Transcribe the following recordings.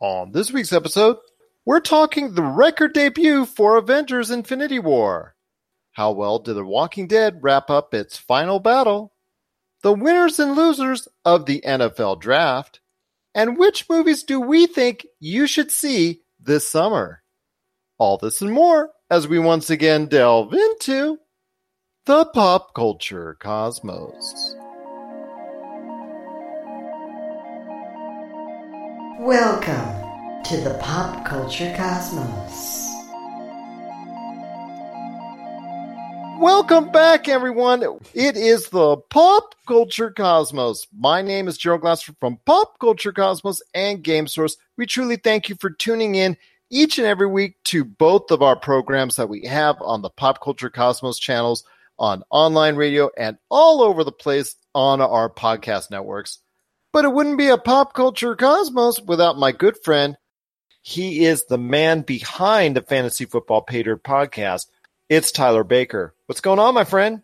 On this week's episode, we're talking the record debut for Avengers: Infinity War. How well did The Walking Dead wrap up its final battle? The winners and losers of the NFL Draft. And which movies do we think you should see this summer? All this and more as we once again delve into the pop culture cosmos. Welcome to the pop culture cosmos. Welcome back, everyone. It is the pop culture cosmos. My name is Gerald Glassford from Pop Culture Cosmos and Game Source. We truly thank you for tuning in each and every week to both of our programs that we have on the Pop Culture Cosmos channels, on online radio, and all over the place on our podcast networks. But it wouldn't be a Pop Culture Cosmos without my good friend. He is the man behind the Fantasy Football Pater podcast. It's Tyler Baker. What's going on, my friend?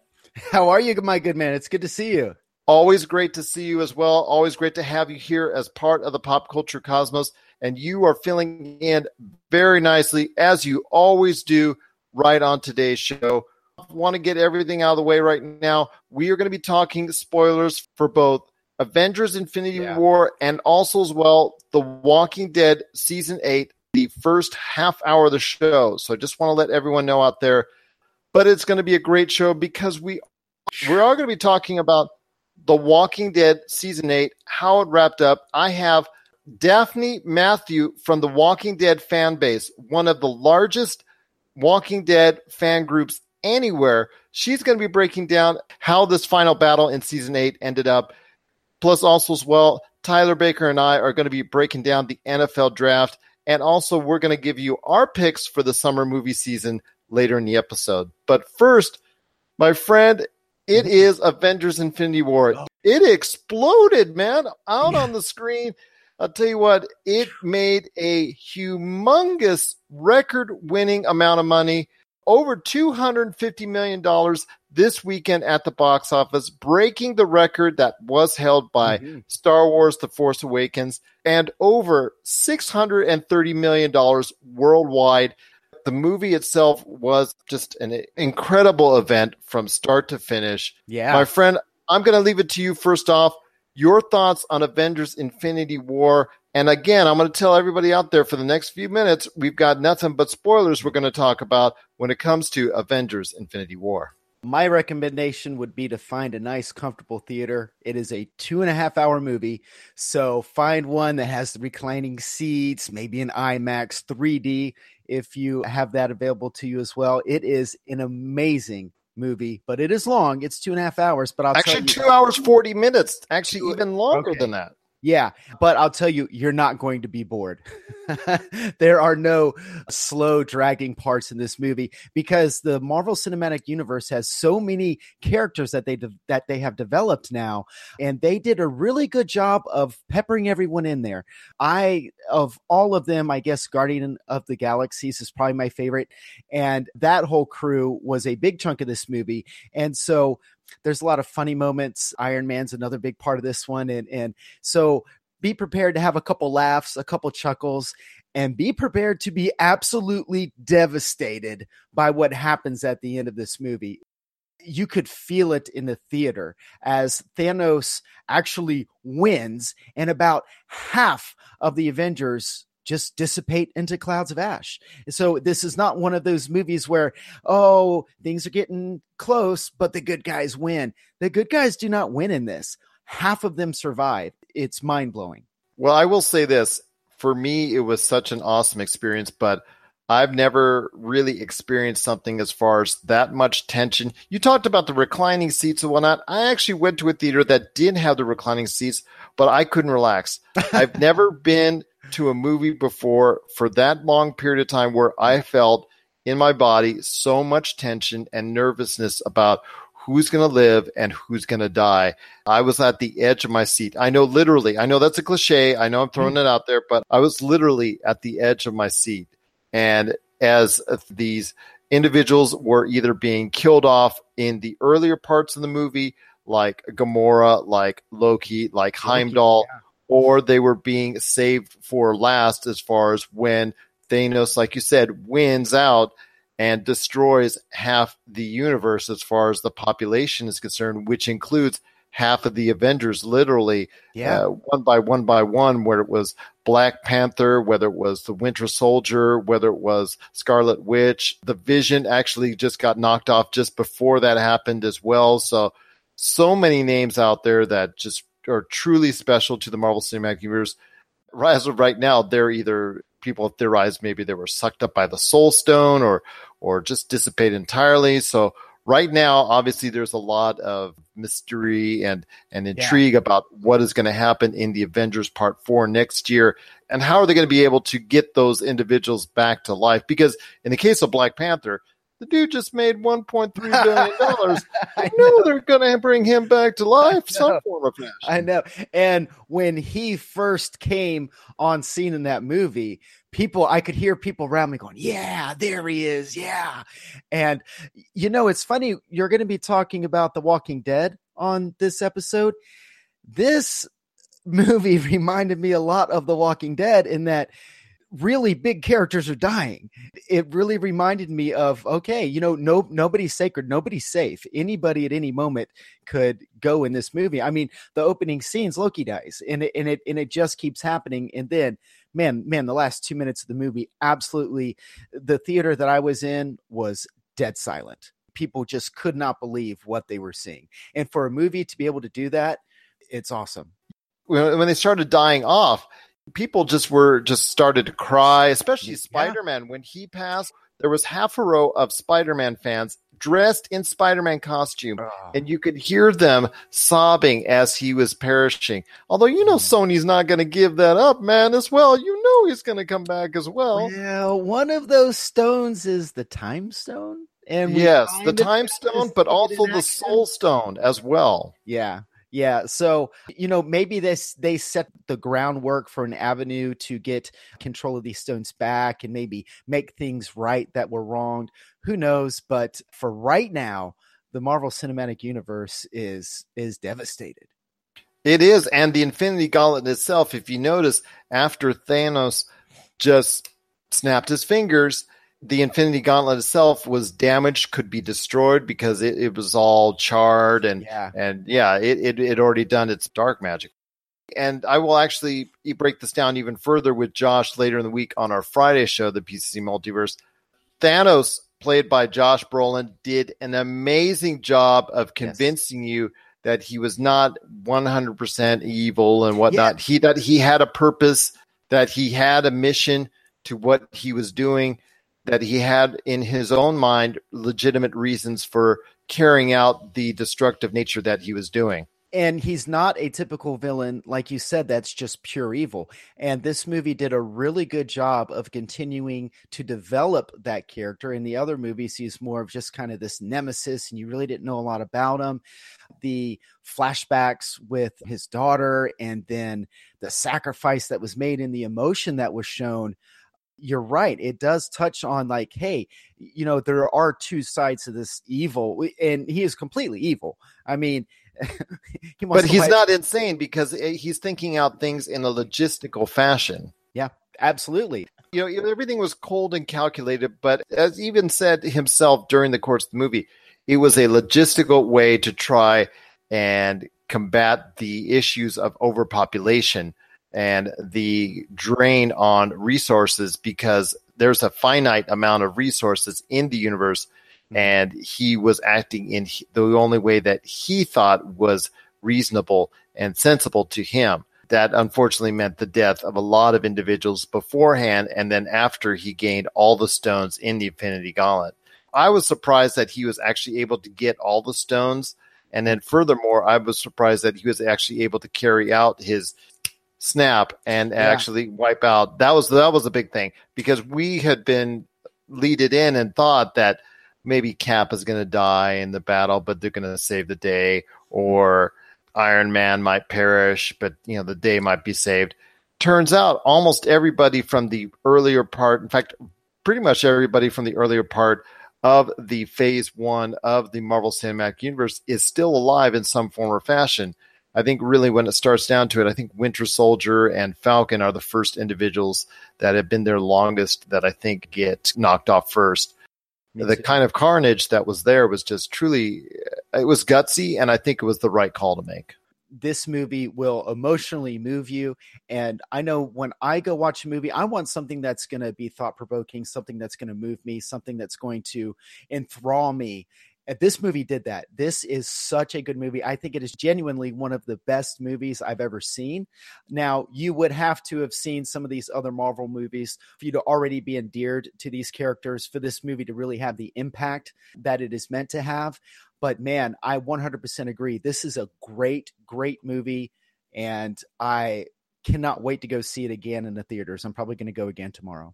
How are you, my good man? It's good to see you. Always great to see you as well. Always great to have you here as part of the Pop Culture Cosmos. And you are filling in very nicely, as you always do, right on today's show. I want to get everything out of the way right now. We are going to be talking spoilers for both Avengers Infinity War and also as well The Walking Dead Season 8, the first half hour of the show. So I just want to let everyone know out there, but it's going to be a great show because we are going to be talking about The Walking Dead Season 8, how it wrapped up. I have Daphne Matthew from The Walking Dead fan base, one of the largest Walking Dead fan groups anywhere. She's going to be breaking down how this final battle in Season 8 ended up. Plus, also as well, Tyler Baker and I are going to be breaking down the NFL Draft. And also, we're going to give you our picks for the summer movie season later in the episode. But first, my friend, it is Avengers Infinity War. It exploded, man, out on the screen. I'll tell you what, it made a humongous record-winning amount of money. Over $250 million this weekend at the box office, breaking the record that was held by Star Wars: The Force Awakens, and over $630 million worldwide. The movie itself was just an incredible event from start to finish. Yeah. My friend, I'm going to leave it to you first off. Your thoughts on Avengers: Infinity War. And again, I'm going to tell everybody out there for the next few minutes, we've got nothing but spoilers we're going to talk about when it comes to Avengers: Infinity War. My recommendation would be to find a nice, comfortable theater. It is a 2.5-hour movie, so find one that has the reclining seats, maybe an IMAX 3D if you have that available to you as well. It is an amazing movie, but it is long. It's 2.5 hours, but I'll actually tell you, 2 hours 40 minutes. Actually, even longer than that. Yeah, but I'll tell you, you're not going to be bored. There are no slow dragging parts in this movie because the Marvel Cinematic Universe has so many characters that they have developed now, and they did a really good job of peppering everyone in there. Of all of them, I guess Guardian of the Galaxies is probably my favorite, and that whole crew was a big chunk of this movie, and so there's a lot of funny moments. Iron Man's another big part of this one. And so be prepared to have a couple laughs, a couple chuckles, and be prepared to be absolutely devastated by what happens at the end of this movie. You could feel it in the theater as Thanos actually wins and about half of the Avengers just dissipate into clouds of ash. So this is not one of those movies where, oh, things are getting close, but the good guys win. The good guys do not win in this. Half of them survive. It's mind-blowing. Well, I will say this. For me, it was such an awesome experience, but I've never really experienced something as far as that much tension. You talked about the reclining seats and whatnot. I actually went to a theater that did have the reclining seats, but I couldn't relax. I've never been to a movie before for that long period of time where I felt in my body so much tension and nervousness about who's going to live and who's going to die. I was at the edge of my seat. I know literally, I know that's a cliche. I know I'm throwing it out there, but I was literally at the edge of my seat. And as these individuals were either being killed off in the earlier parts of the movie, like Gamora, like Loki, like Heimdall, or they were being saved for last as far as when Thanos, like you said, wins out and destroys half the universe as far as the population is concerned, which includes half of the Avengers, literally, one by one, whether it was Black Panther, whether it was the Winter Soldier, whether it was Scarlet Witch. The Vision actually just got knocked off just before that happened as well. So many names out there that just are truly special to the Marvel Cinematic Universe. As of right now, they're either, people have theorized maybe they were sucked up by the Soul Stone or just dissipate entirely. So right now, obviously, there's a lot of mystery and intrigue about what is going to happen in the Avengers Part 4 next year, and how are they going to be able to get those individuals back to life? Because in the case of Black Panther, the dude just made $1.3 billion. I know they're going to bring him back to life some form of fashion. I know. And when he first came on scene in that movie, I could hear people around me going, yeah, there he is. Yeah. And, you know, it's funny. You're going to be talking about The Walking Dead on this episode. This movie reminded me a lot of The Walking Dead in that really big characters are dying. It really reminded me of, okay, you know, nobody's sacred. Nobody's safe. Anybody at any moment could go in this movie. I mean, the opening scenes, Loki dies, and it just keeps happening. And then, Man, the last 2 minutes of the movie, absolutely. The theater that I was in was dead silent. People just could not believe what they were seeing. And for a movie to be able to do that, it's awesome. When they started dying off, people just started to cry, especially Spider-Man. When he passed, there was half a row of Spider-Man fans dressed in Spider-Man costume, and you could hear them sobbing as he was perishing. Although, you know, Sony's not going to give that up, man, as well. You know he's going to come back as well. Well, one of those stones is the Time Stone. And yes, the Time Stone, but also the Soul Stone as well. Yeah. Yeah. So, you know, maybe they set the groundwork for an avenue to get control of these stones back and maybe make things right that were wronged. Who knows? But for right now, the Marvel Cinematic Universe is devastated. It is. And the Infinity Gauntlet itself, if you notice, after Thanos just snapped his fingers, the Infinity Gauntlet itself was damaged, could be destroyed because it was all charred and it already done its dark magic. And I will actually break this down even further with Josh later in the week on our Friday show, the PCC Multiverse. Thanos, played by Josh Brolin, did an amazing job of convincing you that he was not 100% evil and whatnot. Yeah. That he had a purpose, that he had a mission to what he was doing, that he had in his own mind legitimate reasons for carrying out the destructive nature that he was doing. And he's not a typical villain, like you said, that's just pure evil. And this movie did a really good job of continuing to develop that character. In the other movies, he's more of just kind of this nemesis, and you really didn't know a lot about him. The flashbacks with his daughter, and then the sacrifice that was made and the emotion that was shown, you're right. It does touch on, like, hey, you know, there are two sides to this evil, and he is completely evil. I mean, but he's not insane because he's thinking out things in a logistical fashion. Yeah, absolutely. You know, everything was cold and calculated, but as even said himself during the course of the movie, it was a logistical way to try and combat the issues of overpopulation and the drain on resources, because there's a finite amount of resources in the universe, and he was acting in the only way that he thought was reasonable and sensible to him. That unfortunately meant the death of a lot of individuals beforehand, and then after he gained all the stones in the Infinity Gauntlet. I was surprised that he was actually able to get all the stones, and then furthermore, I was surprised that he was actually able to carry out his snap and actually wipe out. That was a big thing, because we had been leaded in and thought that maybe Cap is going to die in the battle, but they're going to save the day, or Iron Man might perish, but you know, the day might be saved. Turns out almost everybody from the earlier part, in fact, pretty much everybody from the earlier part of the phase 1 of the Marvel Cinematic Universe is still alive in some form or fashion. I think really when it starts down to it, I think Winter Soldier and Falcon are the first individuals that have been there longest that I think get knocked off first. The kind of carnage that was there was just truly, it was gutsy, and I think it was the right call to make. This movie will emotionally move you. And I know when I go watch a movie, I want something that's going to be thought-provoking, something that's going to move me, something that's going to enthrall me. And this movie did that. This is such a good movie. I think it is genuinely one of the best movies I've ever seen. Now, you would have to have seen some of these other Marvel movies for you to already be endeared to these characters, for this movie to really have the impact that it is meant to have. But man, I 100% agree. This is a great, great movie. And I cannot wait to go see it again in the theaters. I'm probably going to go again tomorrow.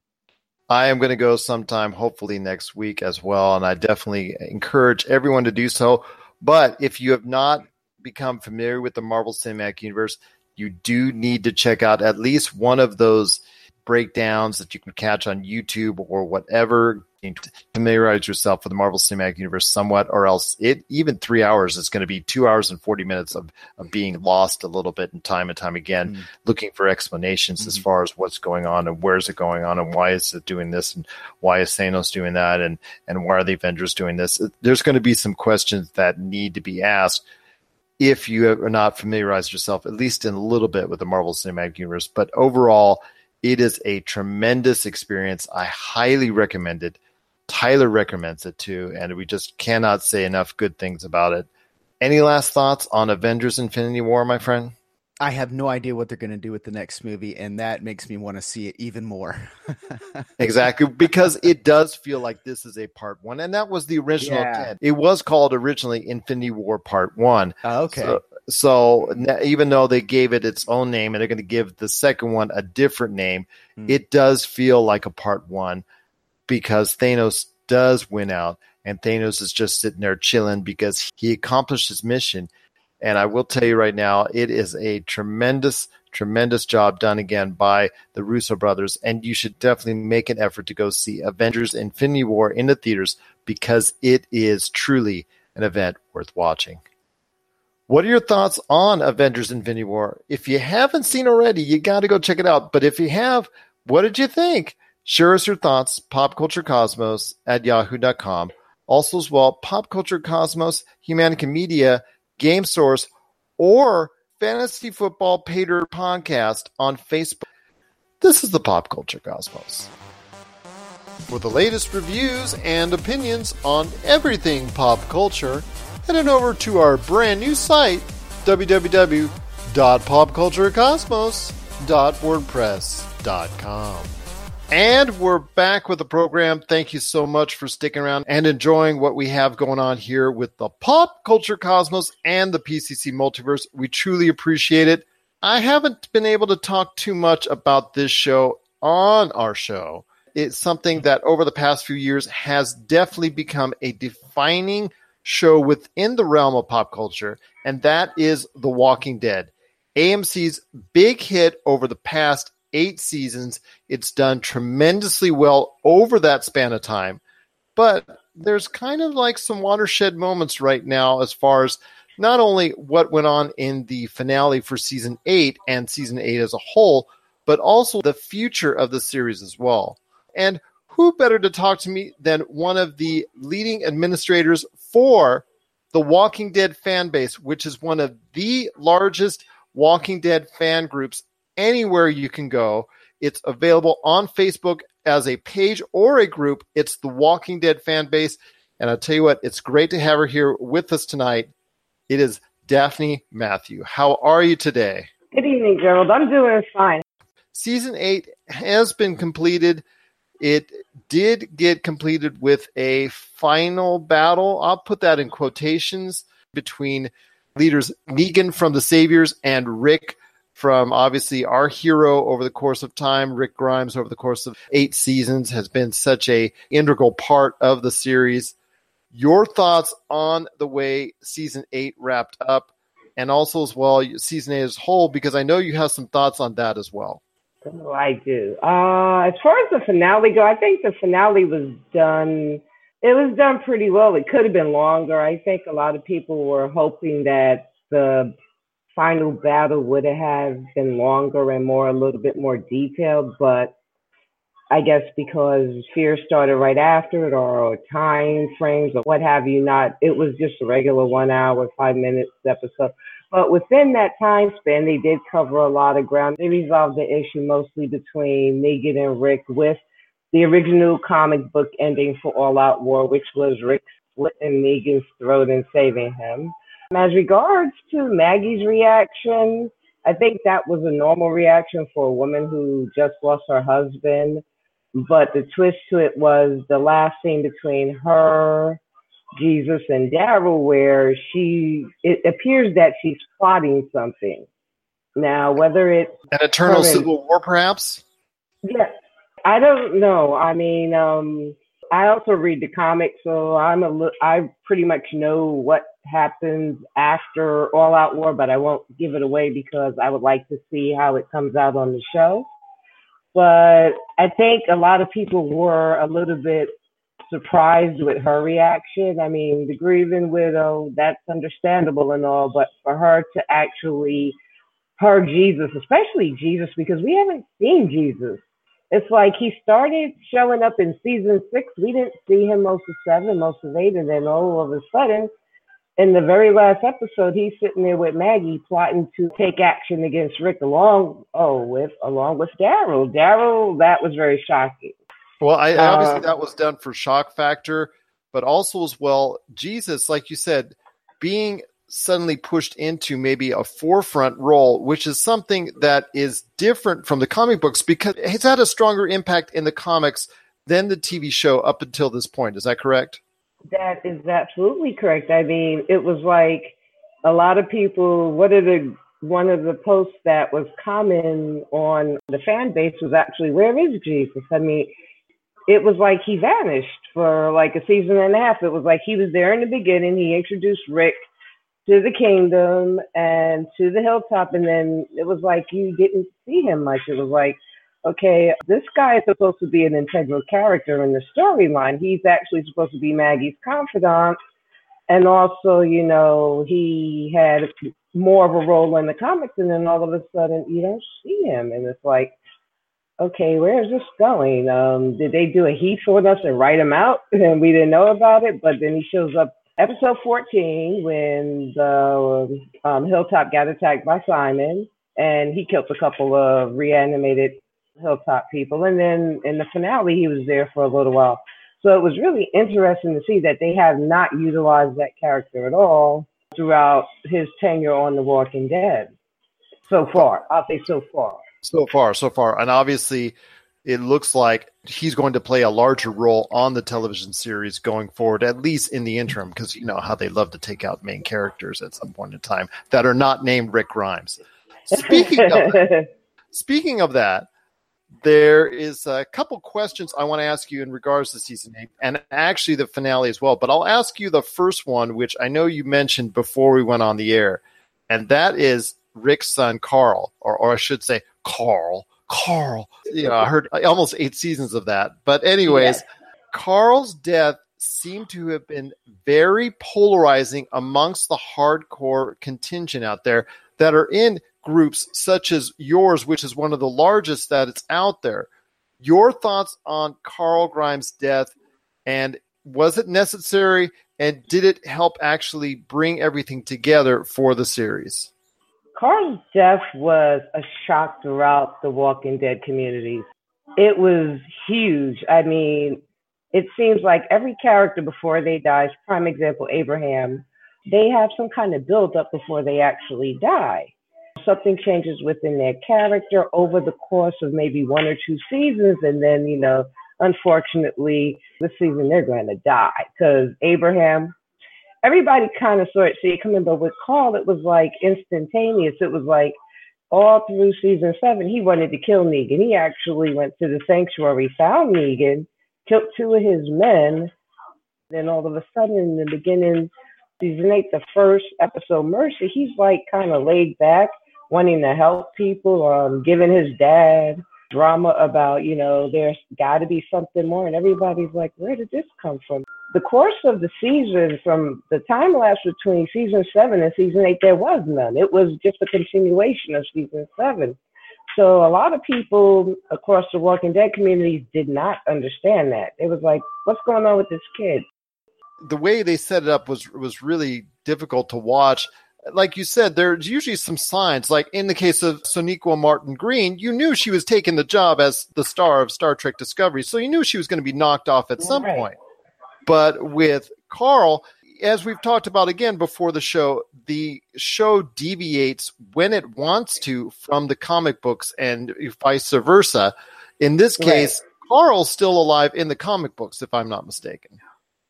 I am going to go sometime, hopefully next week as well. And I definitely encourage everyone to do so. But if you have not become familiar with the Marvel Cinematic Universe, you do need to check out at least one of those breakdowns that you can catch on YouTube or whatever. Familiarize yourself with the Marvel Cinematic Universe somewhat, or else even 3 hours is going to be 2 hours and 40 minutes of being lost a little bit and time again, looking for explanations as far as what's going on and where's it going on and why is it doing this and why is Thanos doing that and why are the Avengers doing this. There's going to be some questions that need to be asked if you are not familiarized yourself, at least in a little bit, with the Marvel Cinematic Universe. But overall, it is a tremendous experience. I highly recommend it. Tyler recommends it too, and we just cannot say enough good things about it. Any last thoughts on Avengers: Infinity War, my friend? I have no idea what they're going to do with the next movie, and that makes me want to see it even more. Exactly, because it does feel like this is a part one, and that was the original intent. It was called originally Infinity War Part One. Oh, okay. So even though they gave it its own name, and they're going to give the second one a different name, it does feel like a part one. Because Thanos does win out, and Thanos is just sitting there chilling because he accomplished his mission. And I will tell you right now, it is a tremendous, tremendous job done again by the Russo brothers. And you should definitely make an effort to go see Avengers: Infinity War in the theaters, because it is truly an event worth watching. What are your thoughts on Avengers: Infinity War? If you haven't seen already, you got to go check it out. But if you have, what did you think? Share us your thoughts, popculturecosmos@yahoo.com. Also as well, popculturecosmos, Humanica Media, Game Source, or Fantasy Football Pater Podcast on Facebook. This is the Pop Culture Cosmos. For the latest reviews and opinions on everything pop culture, head on over to our brand new site, www.popculturecosmos.wordpress.com. And we're back with the program. Thank you so much for sticking around and enjoying what we have going on here with the Pop Culture Cosmos and the PCC Multiverse. We truly appreciate it. I haven't been able to talk too much about this show on our show. It's something that over the past few years has definitely become a defining show within the realm of pop culture, and that is The Walking Dead. AMC's big hit over the past 8 seasons. It's done tremendously well over that span of time, but there's kind of like some watershed moments right now as far as not only what went on in the finale for season 8 and season 8 as a whole, but also the future of the series as well. And who better to talk to me than one of the leading administrators for the Walking Dead fan base, which is one of the largest Walking Dead fan groups anywhere you can go. It's available on Facebook as a page or a group. It's the Walking Dead fan base. And I'll tell you what, it's great to have her here with us tonight. It is Daphne Matthew. How are you today? Good evening, Gerald. I'm doing fine. Season 8 has been completed. It did get completed with a final battle. I'll put that in quotations between leaders Negan from The Saviors and Rick from obviously our hero over the course of time, Rick Grimes, over the course of 8 seasons, has been such an integral part of the series. Your thoughts on the way season 8 wrapped up, and also as well season 8 as a whole, because I know you have some thoughts on that as well. Oh, I do. As far as the finale go, I think the finale was done. It was done pretty well. It could have been longer. I think a lot of people were hoping that the final battle would have been longer and more, a little bit more detailed, but I guess because Fear started right after it, or time frames or what have you not, it was just a regular 1 hour, 5 minutes episode. But within that time span, they did cover a lot of ground. They resolved the issue mostly between Negan and Rick with the original comic book ending for All Out War, which was Rick slitting Negan's throat and saving him. As regards to Maggie's reaction, I think that was a normal reaction for a woman who just lost her husband. But the twist to it was the last scene between her, Jesus, and Daryl, where it appears that she's plotting something. Now, whether it's an eternal civil war, perhaps? Yes. I don't know. I mean, I also read the comics, so I pretty much know what happens after All Out War, but I won't give it away because I would like to see how it comes out on the show. But I think a lot of people were a little bit surprised with her reaction. I mean, the grieving widow, that's understandable and all, but for her to actually, her Jesus, especially Jesus, because we haven't seen Jesus. It's like he started showing up in season 6. We didn't see him most of 7, most of 8, and then all of a sudden, in the very last episode, he's sitting there with Maggie plotting to take action against Rick along with Daryl. Daryl, that was very shocking. Well, obviously that was done for shock factor, but also as well, Jesus, like you said, being suddenly pushed into maybe a forefront role, which is something that is different from the comic books because it's had a stronger impact in the comics than the TV show up until this point. Is that correct? That is absolutely correct. I mean, it was like a lot of people, one of the posts that was common on the fan base was actually, where is Jesus? I mean, it was like he vanished for like a season and a half. It was like he was there in the beginning. He introduced Rick to the kingdom and to the hilltop, and then it was like you didn't see him much. It was like, okay, this guy is supposed to be an integral character in the storyline. He's actually supposed to be Maggie's confidant, and also, you know, he had more of a role in the comics, and then all of a sudden you don't see him, and it's like, okay, where is this going? Did they do a heat on us and write him out and we didn't know about it? But then he shows up Episode 14, when the Hilltop got attacked by Simon, and he killed a couple of reanimated Hilltop people. And then in the finale, he was there for a little while. So it was really interesting to see that they have not utilized that character at all throughout his tenure on The Walking Dead so far. I'll say so far. So far. And obviously, it looks like he's going to play a larger role on the television series going forward, at least in the interim, because you know how they love to take out main characters at some point in time that are not named Rick Grimes. Speaking of that, there is a couple questions I want to ask you in regards to season 8 and actually the finale as well. But I'll ask you the first one, which I know you mentioned before we went on the air, and that is Rick's son, Carl, or I should say Carl. You know, I heard almost 8 seasons of that. But anyways, yeah. Carl's death seemed to have been very polarizing amongst the hardcore contingent out there that are in groups such as yours, which is one of the largest that it's out there. Your thoughts on Carl Grimes' death, and was it necessary, and did it help actually bring everything together for the series? Carl's death was a shock throughout the Walking Dead communities. It was huge. I mean, it seems like every character before they dies, prime example, Abraham, they have some kind of buildup before they actually die. Something changes within their character over the course of maybe 1 or 2 seasons, and then, you know, unfortunately, this season they're going to die because Abraham... Everybody kind of saw it. So you come in, but with Carl, it was like instantaneous. It was like all through season 7, he wanted to kill Negan. He actually went to the sanctuary, found Negan, killed 2 of his men. Then all of a sudden, in the beginning, season 8, the first episode, Mercy, he's like kind of laid back, wanting to help people, giving his dad drama about, you know, there's got to be something more. And everybody's like, where did this come from? the course of the season, from the time lapse between season 7 and season 8, there was none. It was just a continuation of season 7. So a lot of people across the Walking Dead communities did not understand that. It was like, what's going on with this kid? The way they set it up was really difficult to watch. Like you said, there's usually some signs. Like in the case of Sonequa Martin Green, you knew she was taking the job as the star of Star Trek Discovery, so you knew she was going to be knocked off at some point. But with Carl, as we've talked about again before the show deviates when it wants to from the comic books and vice versa. In this case, Carl's still alive in the comic books, if I'm not mistaken.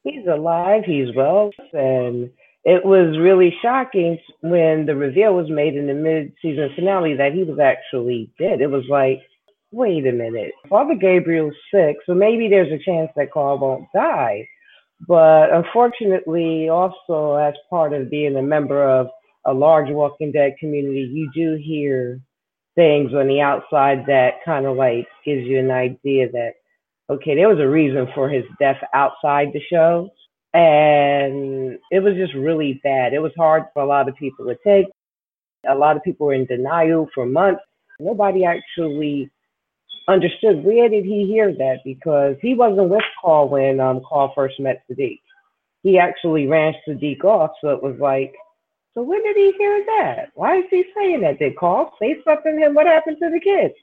He's alive. He's well. And it was really shocking when the reveal was made in the mid-season finale that he was actually dead. It was like, wait a minute. Father Gabriel's sick, so maybe there's a chance that Carl won't die. But unfortunately, also as part of being a member of a large Walking Dead community, you do hear things on the outside that kind of like gives you an idea that, okay, there was a reason for his death outside the show. And it was just really bad. It was hard for a lot of people to take. A lot of people were in denial for months. Nobody actually understood, where did he hear that? Because he wasn't with Carl when Carl first met Siddiq. He actually ran Siddiq off, so it was like, so when did he hear that? Why is he saying that? Did Carl say something to him? What happened to the kids?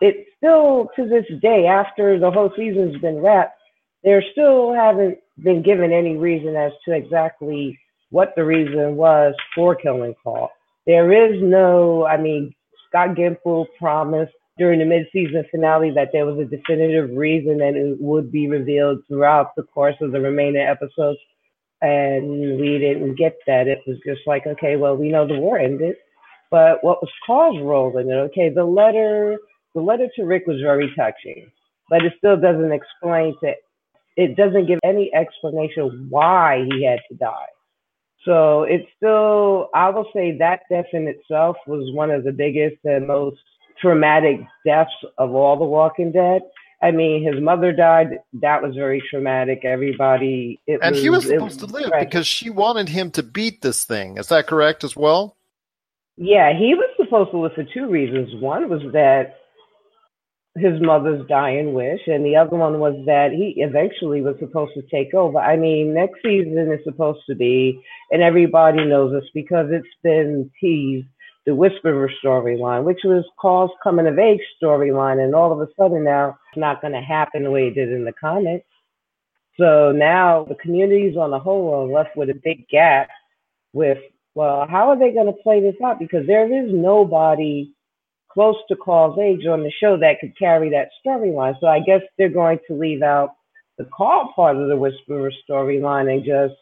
It's still, to this day, after the whole season's been wrapped, they still haven't been given any reason as to exactly what the reason was for killing Carl. There is no, I mean, Scott Gimple promised during the mid-season finale that there was a definitive reason and it would be revealed throughout the course of the remaining episodes. And we didn't get that. It was just like, okay, well, we know the war ended, but what was Carl's role in it? Okay, the letter to Rick was very touching, but it still doesn't explain to it doesn't give any explanation why he had to die. So it's still, I will say that death in itself was one of the biggest and most traumatic deaths of all The Walking Dead. I mean, his mother died. That was very traumatic. Everybody. He was supposed to live because she wanted him to beat this thing. Is that correct as well? Yeah, he was supposed to live for two reasons. One was that his mother's dying wish, and the other one was that he eventually was supposed to take over. I mean, next season is supposed to be, and everybody knows this because it's been teased, the Whisperer storyline, which was Carl's coming of age storyline, and all of a sudden now it's not going to happen the way it did in the comics. So now the communities on the whole are left with a big gap with, well, how are they going to play this out? Because there is nobody close to Carl's age on the show that could carry that storyline. So I guess they're going to leave out the Carl part of the Whisperer storyline and just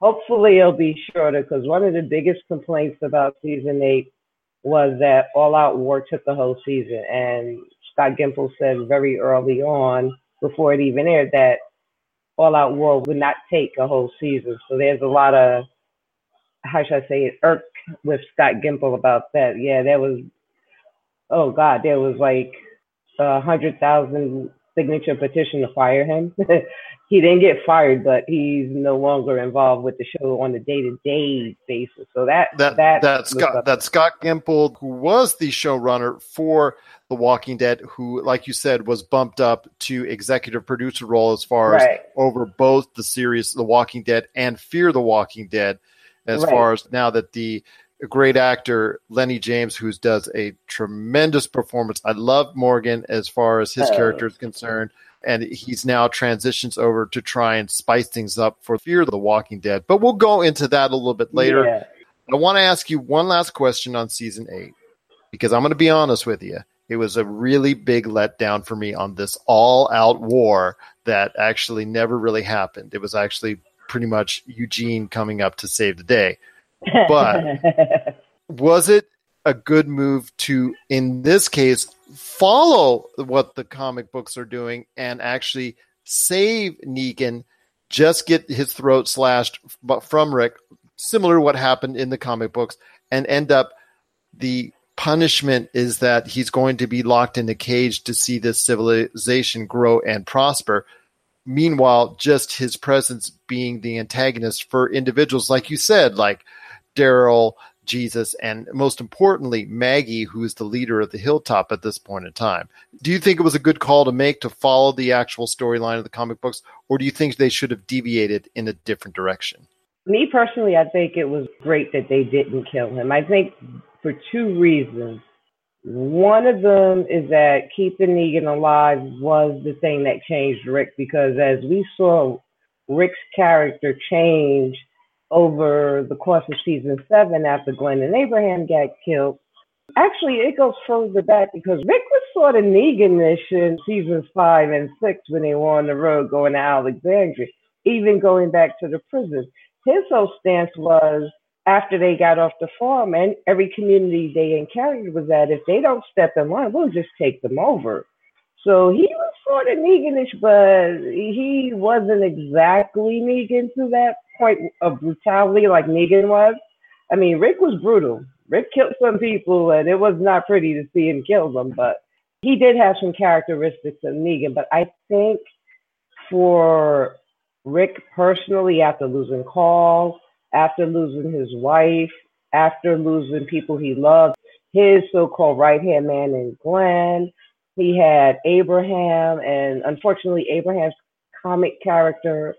hopefully it'll be shorter, because one of the biggest complaints about season 8 was that all-out war took the whole season. And Scott Gimple said very early on, before it even aired, that all-out war would not take a whole season. So there's a lot of, how should I say it, irk with Scott Gimple about that. Yeah, there was... Oh, God, there was like 100,000 signature petition to fire him. He didn't get fired, but he's no longer involved with the show on a day-to-day basis. So that Scott Gimple, who was the showrunner for The Walking Dead, who, like you said, was bumped up to executive producer role as far as over both the series The Walking Dead and Fear the Walking Dead, as far as now that the great actor Lenny James, who does a tremendous performance. I love Morgan as far as his character is concerned, and he's now transitions over to try and spice things up for Fear the Walking Dead. But we'll go into that a little bit later. Yeah. I want to ask you one last question on season 8, because I'm going to be honest with you. It was a really big letdown for me on this all-out war that actually never really happened. It was actually pretty much Eugene coming up to save the day. But was it a good move to, in this case, follow what the comic books are doing and actually save Negan, just get his throat slashed from Rick, similar to what happened in the comic books, and end up the punishment is that he's going to be locked in a cage to see this civilization grow and prosper? Meanwhile, just his presence being the antagonist for individuals, like you said, like Daryl, Jesus, and most importantly, Maggie, who is the leader of the Hilltop at this point in time. Do you think it was a good call to make to follow the actual storyline of the comic books, or do you think they should have deviated in a different direction? Me personally, I think it was great that they didn't kill him. I think for two reasons. One of them is that keeping Negan alive was the thing that changed Rick, because as we saw Rick's character change over the course of season 7 after Glenn and Abraham got killed. Actually, it goes further back because Rick was sort of Negan-ish in seasons 5 and 6 when they were on the road going to Alexandria, even going back to the prison. His whole stance was, after they got off the farm and every community they encountered was that if they don't step in line, we'll just take them over. So he was sort of Negan-ish, but he wasn't exactly Negan to that point of brutality like Negan was. I mean, Rick was brutal. Rick killed some people, and it was not pretty to see him kill them, but he did have some characteristics of Negan. But I think for Rick personally, after losing Carl, after losing his wife, after losing people he loved, his so-called right-hand man in Glenn, he had Abraham, and unfortunately Abraham's comic character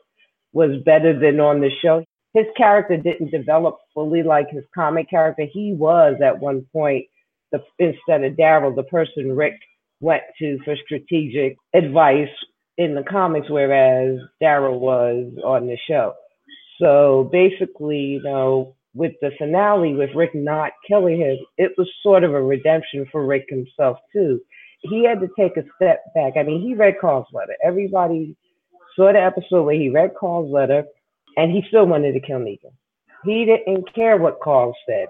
was better than on the show. His character didn't develop fully like his comic character. He was at one point, instead of Daryl, the person Rick went to for strategic advice in the comics, whereas Daryl was on the show. So basically, with the finale, with Rick not killing him, it was sort of a redemption for Rick himself, too. He had to take a step back. I mean, he read Carl's letter. Everybody saw the episode where he read Carl's letter, and he still wanted to kill Negan. He didn't care what Carl said.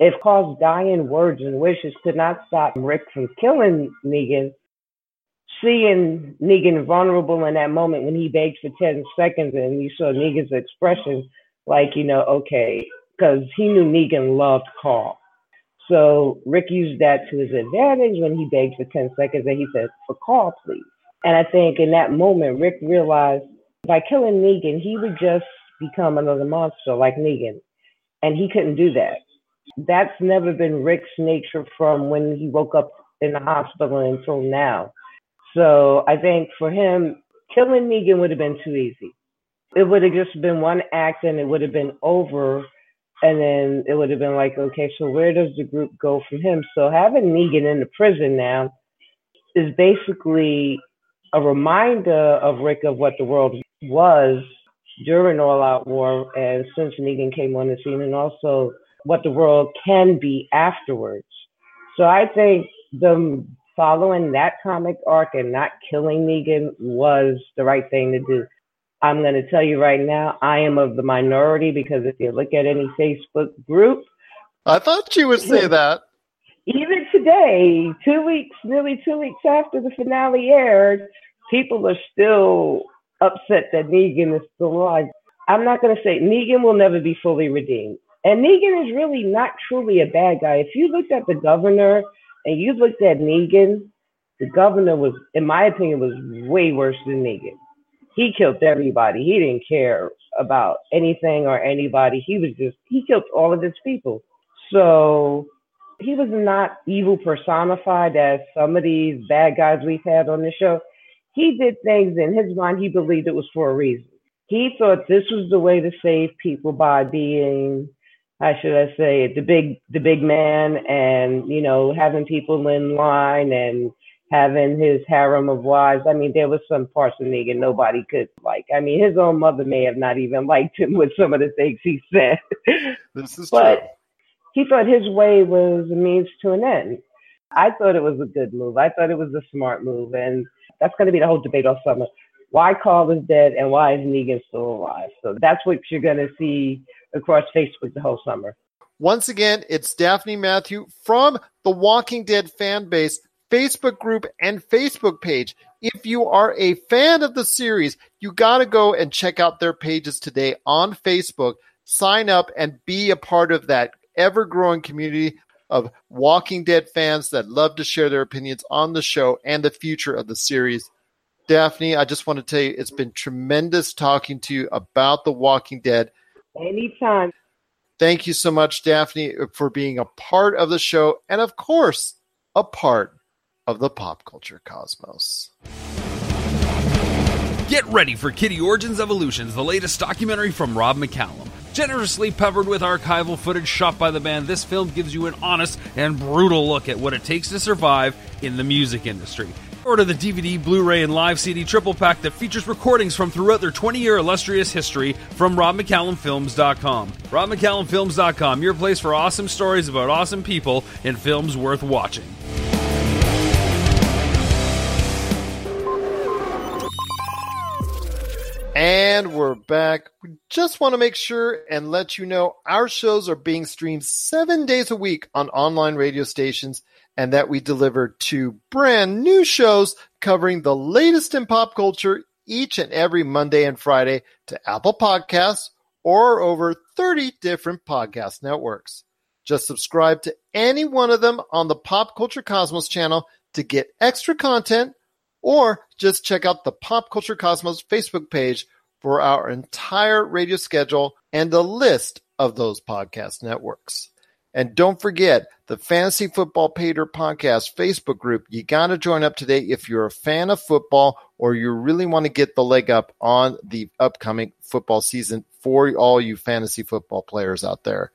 If Carl's dying words and wishes could not stop Rick from killing Negan, seeing Negan vulnerable in that moment when he begged for 10 seconds and you saw Negan's expression, like, okay, because he knew Negan loved Carl. So Rick used that to his advantage when he begged for 10 seconds and he said, for Carl, please. And I think in that moment, Rick realized by killing Negan, he would just become another monster like Negan. And he couldn't do that. That's never been Rick's nature from when he woke up in the hospital until now. So I think for him, killing Negan would have been too easy. It would have just been one act and it would have been over. And then it would have been like, okay, so where does the group go from him? So having Negan in the prison now is basically a reminder of Rick of what the world was during All Out War and since Negan came on the scene, and also what the world can be afterwards. So I think following that comic arc and not killing Negan was the right thing to do. I'm going to tell you right now, I am of the minority, because if you look at any Facebook group. I thought you would say that. Even today, nearly two weeks after the finale aired, people are still upset that Negan is still alive. I'm not going to say Negan will never be fully redeemed. And Negan is really not truly a bad guy. If you looked at The Governor, and you looked at Negan, The Governor was, in my opinion, was way worse than Negan. He killed everybody. He didn't care about anything or anybody. He killed all of his people. So he was not evil personified as some of these bad guys we've had on the show. He did things in his mind he believed it was for a reason. He thought this was the way to save people by being, the big man, and, having people in line and having his harem of wives. I mean, there was some parts of Negan nobody could like. I mean, his own mother may have not even liked him with some of the things he said. This is but true. He thought his way was a means to an end. I thought it was a good move. I thought it was a smart move. And that's going to be the whole debate all summer. Why Carl is dead and why is Negan still alive? So that's what you're going to see across Facebook the whole summer. Once again, it's Daphne Matthew from the Walking Dead fan base, Facebook group, and Facebook page. If you are a fan of the series, you got to go and check out their pages today on Facebook. Sign up and be a part of that ever-growing community of Walking Dead fans that love to share their opinions on the show and the future of the series. Daphne, I just want to tell you, it's been tremendous talking to you about The Walking Dead. Anytime. Thank you so much, Daphne, for being a part of the show and, of course, a part of the pop culture cosmos. Get ready for Kitty Origins Evolutions, the latest documentary from Rob McCallum. Generously peppered with archival footage shot by the band, this film gives you an honest and brutal look at what it takes to survive in the music industry. Order the DVD, Blu-ray, and live CD triple pack that features recordings from throughout their 20-year illustrious history from RobMcCallumFilms.com. RobMcCallumFilms.com, your place for awesome stories about awesome people and films worth watching. And we're back. We just want to make sure and let you know our shows are being streamed 7 days a week on online radio stations and that we deliver two brand new shows covering the latest in pop culture each and every Monday and Friday to Apple Podcasts or over 30 different podcast networks. Just subscribe to any one of them on the Pop Culture Cosmos channel to get extra content, or just check out the Pop Culture Cosmos Facebook page for our entire radio schedule and a list of those podcast networks. And don't forget the Fantasy Football Pater Podcast Facebook group. You got to join up today if you're a fan of football or you really want to get the leg up on the upcoming football season for all you fantasy football players out there.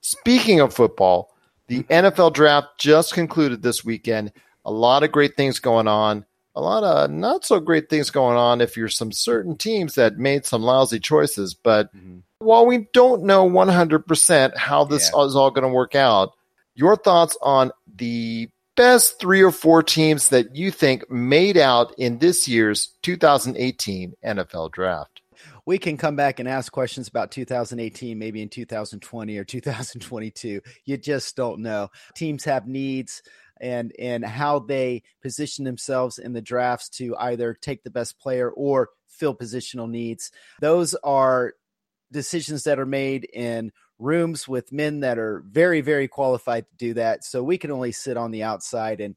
Speaking of football, the NFL draft just concluded this weekend. A lot of great things going on. A lot of not so great things going on if you're some certain teams that made some lousy choices. But while we don't know 100% how this is all going to work out, your thoughts on the best 3 or 4 teams that you think made out in this year's 2018 NFL draft? We can come back and ask questions about 2018, maybe in 2020 or 2022. You just don't know. Teams have needs. And how they position themselves in the drafts to either take the best player or fill positional needs. Those are decisions that are made in rooms with men that are very, very qualified to do that. So we can only sit on the outside and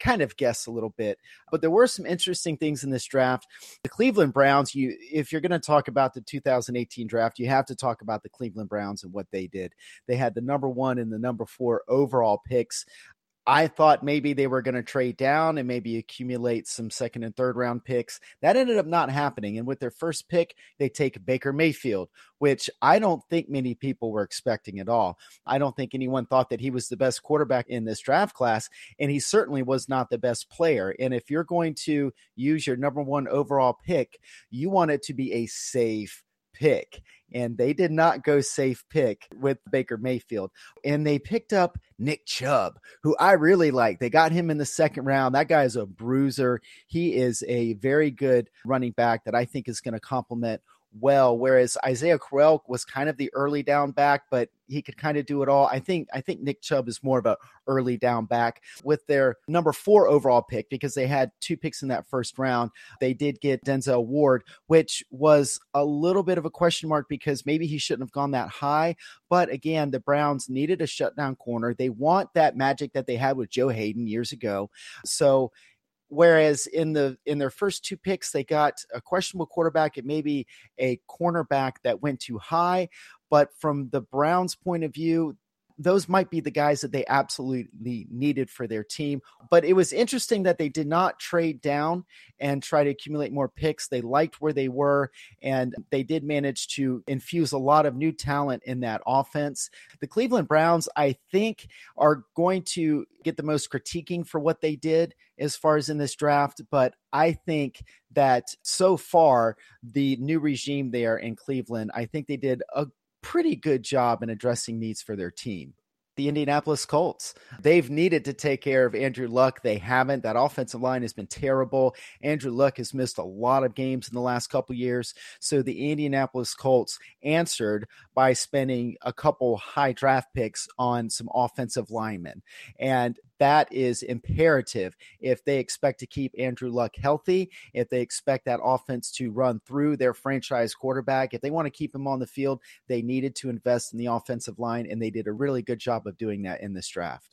kind of guess a little bit. But there were some interesting things in this draft. The Cleveland Browns, if you're going to talk about the 2018 draft, you have to talk about the Cleveland Browns and what they did. They had the number 1 and the number 4 overall picks. I thought maybe they were going to trade down and maybe accumulate some second and third round picks. That ended up not happening. And with their first pick, they take Baker Mayfield, which I don't think many people were expecting at all. I don't think anyone thought that he was the best quarterback in this draft class, and he certainly was not the best player. And if you're going to use your number 1 overall pick, you want it to be a safe pick. And they did not go safe pick with Baker Mayfield. And they picked up Nick Chubb, who I really like. They got him in the second round. That guy is a bruiser. He is a very good running back that I think is going to complement well, whereas Isaiah Crowell was kind of the early down back, but he could kind of do it all. I think Nick Chubb is more of an early down back. With their number 4 overall pick, because they had 2 picks in that first round, they did get Denzel Ward, which was a little bit of a question mark because maybe he shouldn't have gone that high. But again, the Browns needed a shutdown corner. They want that magic that they had with Joe Hayden years ago. So whereas in their first 2 picks, they got a questionable quarterback and maybe a cornerback that went too high. But from the Browns' point of view, those might be the guys that they absolutely needed for their team. But it was interesting that they did not trade down and try to accumulate more picks. They liked where they were, and they did manage to infuse a lot of new talent in that offense. The Cleveland Browns, I think, are going to get the most critiquing for what they did as far as in this draft, but I think that so far the new regime there in Cleveland, I think they did a pretty good job in addressing needs for their team. The Indianapolis Colts, they've needed to take care of Andrew Luck. They haven't. That offensive line has been terrible. Andrew Luck has missed a lot of games in the last couple years. So the Indianapolis Colts answered by spending a couple high draft picks on some offensive linemen. And that is imperative if they expect to keep Andrew Luck healthy, if they expect that offense to run through their franchise quarterback, if they want to keep him on the field, they needed to invest in the offensive line, and they did a really good job of doing that in this draft.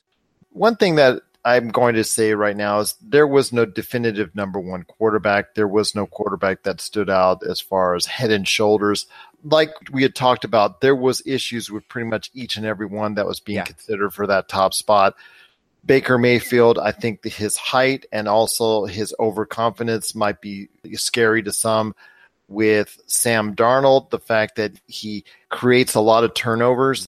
One thing that I'm going to say right now is there was no definitive number one quarterback. There was no quarterback that stood out as far as head and shoulders. Like we had talked about, there was issues with pretty much each and every one that was being considered for that top spot. Baker Mayfield, I think his height and also his overconfidence might be scary to some. With Sam Darnold, the fact that he creates a lot of turnovers.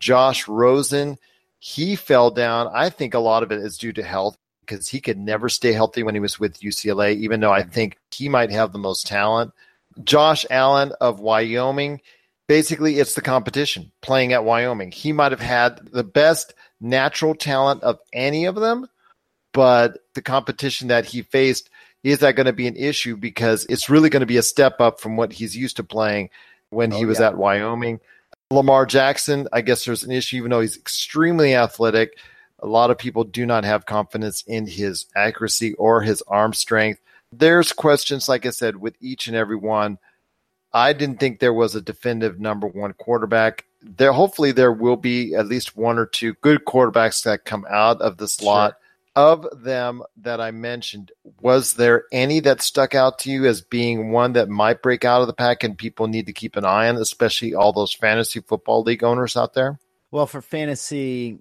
Josh Rosen, he fell down. I think a lot of it is due to health because he could never stay healthy when he was with UCLA, even though I think he might have the most talent. Josh Allen of Wyoming, basically it's the competition playing at Wyoming. He might have had the best natural talent of any of them, but the competition that he faced, is that going to be an issue because it's really going to be a step up from what he's used to playing when he was at Wyoming. Lamar Jackson, I guess there's an issue, even though he's extremely athletic. A lot of people do not have confidence in his accuracy or his arm strength. There's questions, like I said, with each and every one. I didn't think there was a definitive number one quarterback. There, hopefully there will be at least one or two good quarterbacks that come out of the slot. Sure. Of them that I mentioned, was there any that stuck out to you as being one that might break out of the pack and people need to keep an eye on, especially all those fantasy football league owners out there? Well, for fantasy,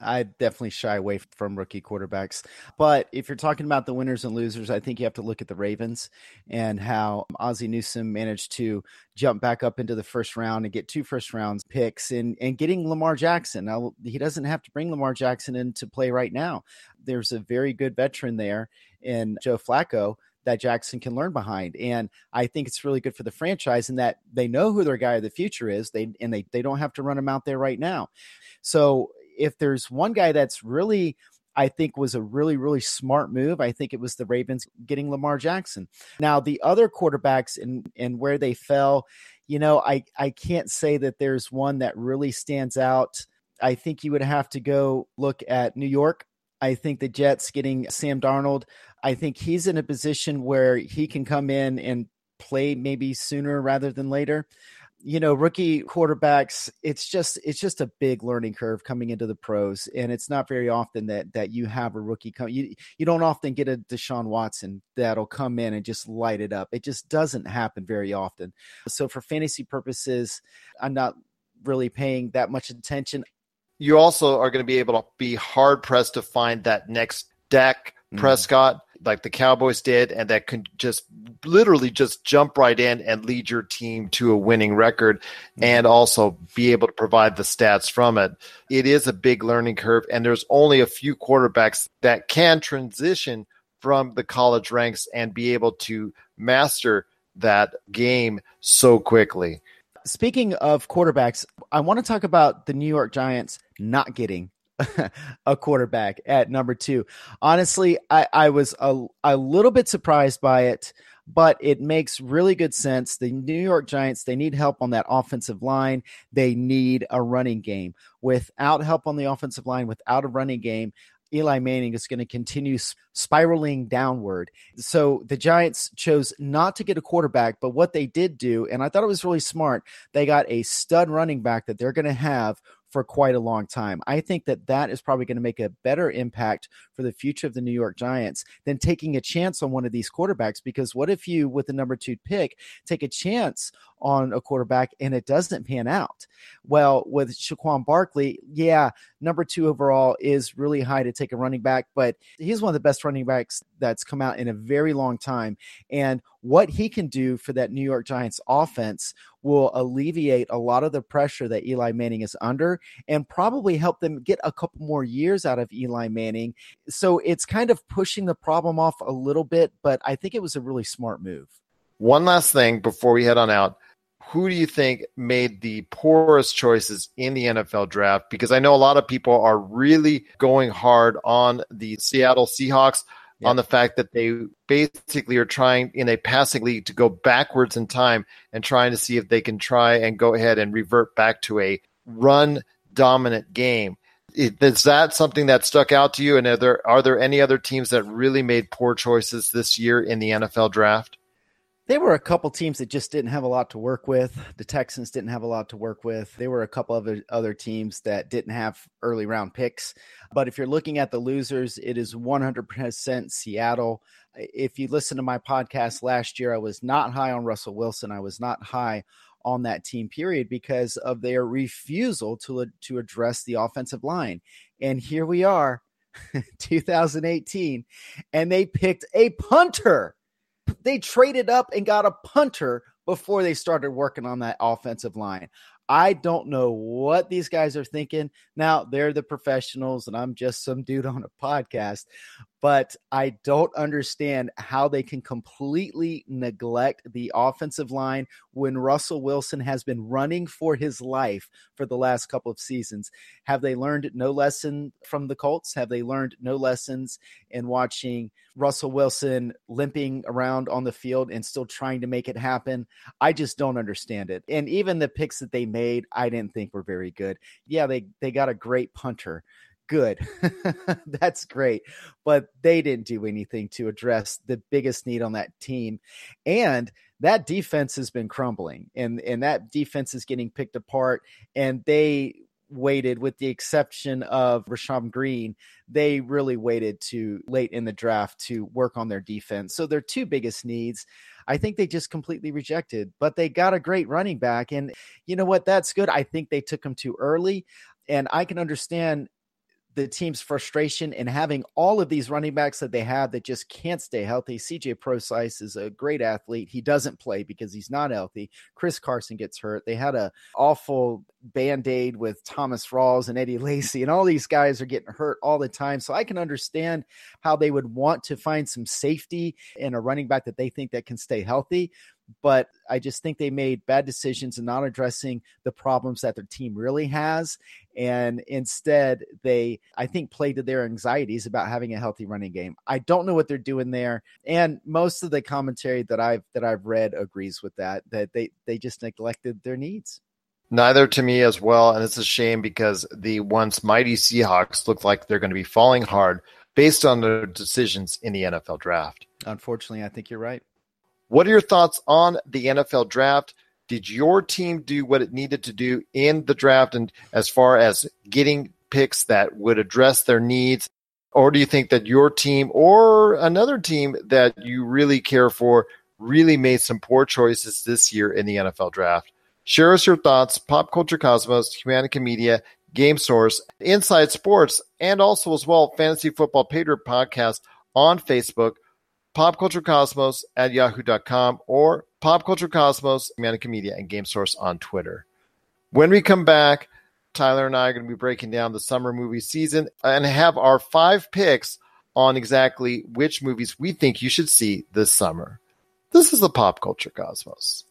I definitely shy away from rookie quarterbacks. But if you're talking about the winners and losers, I think you have to look at the Ravens and how Ozzie Newsome managed to jump back up into the first round and get 2 first-round picks and getting Lamar Jackson. Now, he doesn't have to bring Lamar Jackson into play right now. There's a very good veteran there in Joe Flacco that Jackson can learn behind. And I think it's really good for the franchise in that they know who their guy of the future is. They don't have to run him out there right now. So if there's one guy that's really, I think was a really, really smart move, I think it was the Ravens getting Lamar Jackson. Now, the other quarterbacks and where they fell, you know, I can't say that there's one that really stands out. I think you would have to go look at New York. I think the Jets getting Sam Darnold. I think he's in a position where he can come in and play maybe sooner rather than later. You know, rookie quarterbacks, it's just a big learning curve coming into the pros. And it's not very often that you have a rookie come. You don't often get a Deshaun Watson that'll come in and just light it up. It just doesn't happen very often. So for fantasy purposes, I'm not really paying that much attention. You also are going to be able to be hard pressed to find that next Dak Prescott, like the Cowboys did, and that could just literally just jump right in and lead your team to a winning record and also be able to provide the stats from it. It is a big learning curve, and there's only a few quarterbacks that can transition from the college ranks and be able to master that game so quickly. Speaking of quarterbacks, I want to talk about the New York Giants not getting a quarterback at number 2. Honestly, I was a little bit surprised by it, but it makes really good sense. The New York Giants, they need help on that offensive line. They need a running game. Without help on the offensive line, without a running game, Eli Manning is going to continue spiraling downward. So the Giants chose not to get a quarterback, but what they did do, and I thought it was really smart, they got a stud running back that they're going to have for quite a long time. I think that is probably going to make a better impact for the future of the New York Giants than taking a chance on one of these quarterbacks, because what if you, with the number 2 pick, take a chance on a quarterback and it doesn't pan out? Well, with Saquon Barkley, number 2 overall is really high to take a running back, but he's one of the best running backs that's come out in a very long time. And what he can do for that New York Giants offense will alleviate a lot of the pressure that Eli Manning is under and probably help them get a couple more years out of Eli Manning. So it's kind of pushing the problem off a little bit, but I think it was a really smart move. One last thing before we head on out. Who do you think made the poorest choices in the NFL draft? Because I know a lot of people are really going hard on the Seattle Seahawks on the fact that they basically are trying in a passing league to go backwards in time and trying to see if they can try and go ahead and revert back to a run-dominant game. Is that something that stuck out to you? And are there any other teams that really made poor choices this year in the NFL draft? They were a couple teams that just didn't have a lot to work with. The Texans didn't have a lot to work with. They were a couple of other teams that didn't have early round picks. But if you're looking at the losers, it is 100% Seattle. If you listen to my podcast last year, I was not high on Russell Wilson. I was not high on that team, period, because of their refusal to address the offensive line. And here we are, 2018, and they picked a punter. They traded up and got a punter before they started working on that offensive line. I don't know what these guys are thinking. Now, they're the professionals, and I'm just some dude on a podcast, but I don't understand how they can completely neglect the offensive line when Russell Wilson has been running for his life for the last couple of seasons. Have they learned no lesson from the Colts? Have they learned no lessons in watching Russell Wilson limping around on the field and still trying to make it happen? I just don't understand it. And even the picks that they made, I didn't think were very good. Yeah, they got a great punter. Good. That's great. But they didn't do anything to address the biggest need on that team. And that defense has been crumbling, and that defense is getting picked apart. And they waited, with the exception of Rashawn Green, they really waited to late in the draft to work on their defense. So their two biggest needs, I think they just completely rejected, but they got a great running back. And you know what? That's good. I think they took him too early, and I can understand the team's frustration in having all of these running backs that they have that just can't stay healthy. CJ Procise is a great athlete. He doesn't play because he's not healthy. Chris Carson gets hurt. They had an awful Band-Aid with Thomas Rawls and Eddie Lacy, and all these guys are getting hurt all the time. So I can understand how they would want to find some safety in a running back that they think that can stay healthy. But I just think they made bad decisions in not addressing the problems that their team really has. And instead, they, I think, played to their anxieties about having a healthy running game. I don't know what they're doing there. And most of the commentary that I've read agrees with that they just neglected their needs. Neither to me as well. And it's a shame because the once mighty Seahawks look like they're going to be falling hard based on their decisions in the NFL draft. Unfortunately, I think you're right. What are your thoughts on the NFL draft? Did your team do what it needed to do in the draft, and as far as getting picks that would address their needs? Or do you think that your team or another team that you really care for really made some poor choices this year in the NFL draft? Share us your thoughts, Pop Culture Cosmos, Humanica Media, Game Source, Inside Sports, and also as well Fantasy Football Patriot Podcast on Facebook, popculturecosmos@yahoo.com, or popculturecosmos, Manica Media, and Game Source on Twitter. When we come back, Tyler and I are going to be breaking down the summer movie season and have our 5 picks on exactly which movies we think you should see this summer. This is the Pop Culture Cosmos.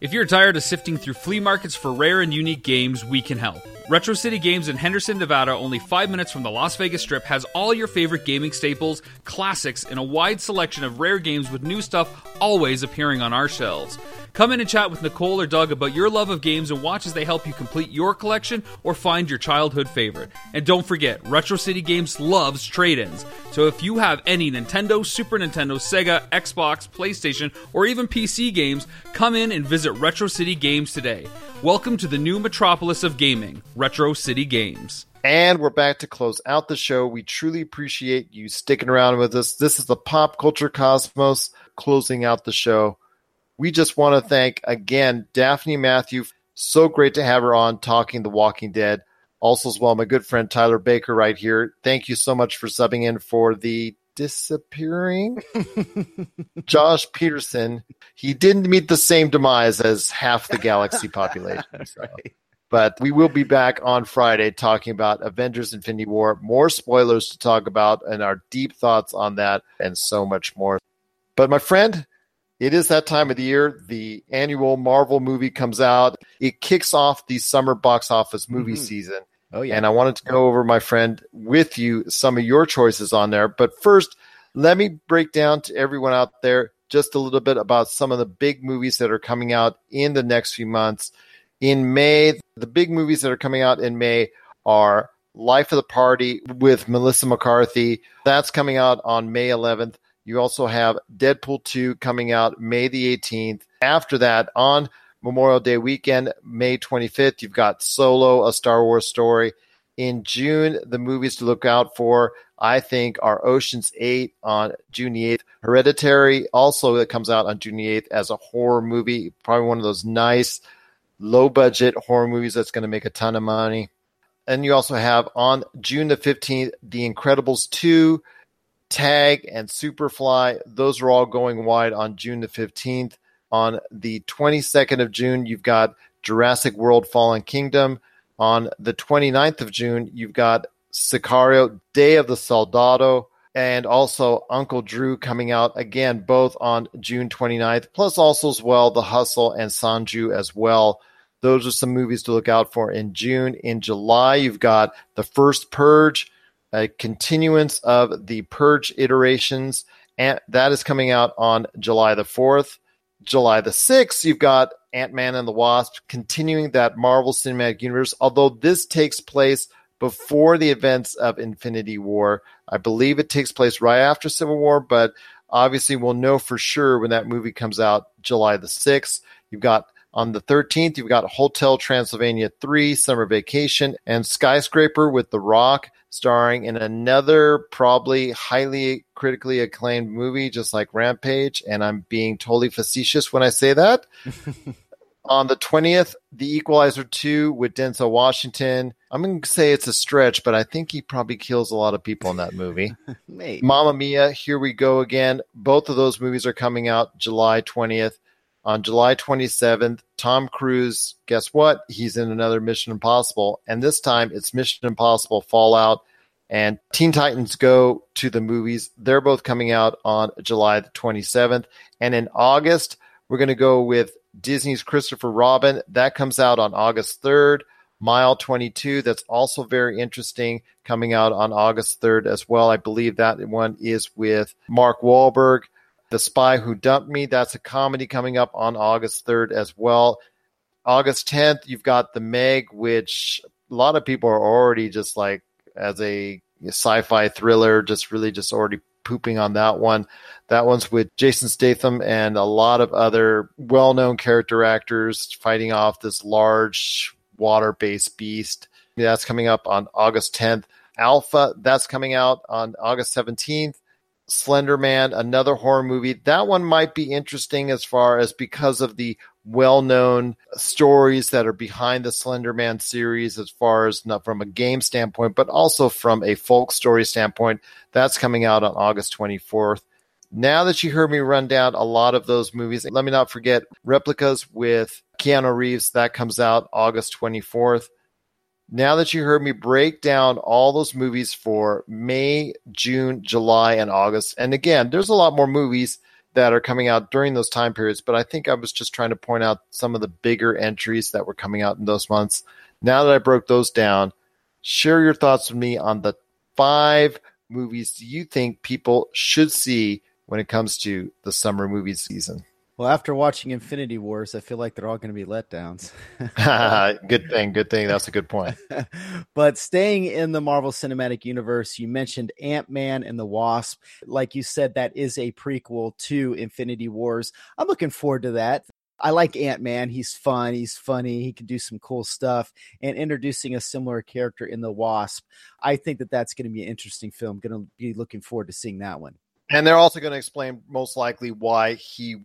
If you're tired of sifting through flea markets for rare and unique games, we can help. Retro City Games in Henderson, Nevada, only 5 minutes from the Las Vegas Strip, has all your favorite gaming staples, classics, and a wide selection of rare games with new stuff always appearing on our shelves. Come in and chat with Nicole or Doug about your love of games and watch as they help you complete your collection or find your childhood favorite. And don't forget, Retro City Games loves trade-ins. So if you have any Nintendo, Super Nintendo, Sega, Xbox, PlayStation, or even PC games, come in and visit Retro City Games today. Welcome to the new metropolis of gaming, Retro City Games. And we're back to close out the show. We truly appreciate you sticking around with us. This is the Pop Culture Cosmos closing out the show. We just want to thank, again, Daphne Matthew. So great to have her on talking The Walking Dead. Also as well, my good friend Tyler Baker right here. Thank you so much for subbing in for the disappearing Josh Peterson. He didn't meet the same demise as half the galaxy population. So. Right. But we will be back on Friday talking about Avengers: Infinity War, more spoilers to talk about, and our deep thoughts on that, and so much more. But my friend, it is that time of the year. The annual Marvel movie comes out. It kicks off the summer box office movie season. Oh, yeah. And I wanted to go over, my friend, with you some of your choices on there. But first, let me break down to everyone out there just a little bit about some of the big movies that are coming out in the next few months. In May, the big movies that are coming out in May are Life of the Party with Melissa McCarthy. That's coming out on May 11th. You also have Deadpool 2 coming out May the 18th. After that, on Memorial Day weekend, May 25th, you've got Solo, A Star Wars Story. In June, the movies to look out for, I think, are Ocean's 8 on June 8th. Hereditary also that comes out on June 8th as a horror movie, probably one of those nice low-budget horror movies that's going to make a ton of money. And you also have on June the 15th, The Incredibles 2, Tag, and Superfly. Those are all going wide on June the 15th. On the 22nd of June, you've got Jurassic World Fallen Kingdom. On the 29th of June, you've got Sicario, Day of the Soldado, and also Uncle Drew coming out again, both on June 29th, plus also as well The Hustle and Sanju as well. Those are some movies to look out for in June. In July, you've got The First Purge, a continuance of the Purge iterations, and that is coming out on July the 4th. July the 6th, you've got Ant-Man and the Wasp, continuing that Marvel Cinematic Universe, although this takes place before the events of Infinity War. I believe it takes place right after Civil War, but obviously we'll know for sure when that movie comes out July the 6th. You've got on the 13th, you've got Hotel Transylvania 3, Summer Vacation, and Skyscraper with The Rock, starring in another probably highly critically acclaimed movie, just like Rampage. And I'm being totally facetious when I say that. On the 20th, The Equalizer 2 with Denzel Washington. I'm going to say it's a stretch, but I think he probably kills a lot of people in that movie. Mamma Mia, Here We Go Again. Both of those movies are coming out July 20th. On July 27th, Tom Cruise, guess what? He's in another Mission Impossible. And this time it's Mission Impossible Fallout and Teen Titans Go to the Movies. They're both coming out on July the 27th. And in August, we're going to go with Disney's Christopher Robin. That comes out on August 3rd. Mile 22, that's also very interesting, coming out on August 3rd as well. I believe that one is with Mark Wahlberg. The Spy Who Dumped Me, that's a comedy coming up on August 3rd as well. August 10th, you've got The Meg, which a lot of people are already just like as a sci-fi thriller, just really just already pooping on that one. That one's with Jason Statham and a lot of other well-known character actors fighting off this large water-based beast. That's coming up on August 10th. Alpha, that's coming out on August 17th. Slender Man, another horror movie. That one might be interesting as far as because of the well-known stories that are behind the Slender Man series, as far as not from a game standpoint, but also from a folk story standpoint. That's coming out on August 24th. Now that you heard me run down a lot of those movies, let me not forget Replicas with Keanu Reeves. That comes out August 24th. Now that you heard me break down all those movies for May, June, July, and August, and again, there's a lot more movies that are coming out during those time periods, but I think I was just trying to point out some of the bigger entries that were coming out in those months. Now that I broke those down, share your thoughts with me on the 5 movies you think people should see when it comes to the summer movie season. Well, after watching Infinity Wars, I feel like they're all going to be letdowns. Good thing. That's a good point. But staying in the Marvel Cinematic Universe, you mentioned Ant-Man and the Wasp. Like you said, that is a prequel to Infinity Wars. I'm looking forward to that. I like Ant-Man. He's fun. He's funny. He can do some cool stuff. And introducing a similar character in the Wasp, I think that that's going to be an interesting film. Going to be looking forward to seeing that one. And they're also going to explain most likely why he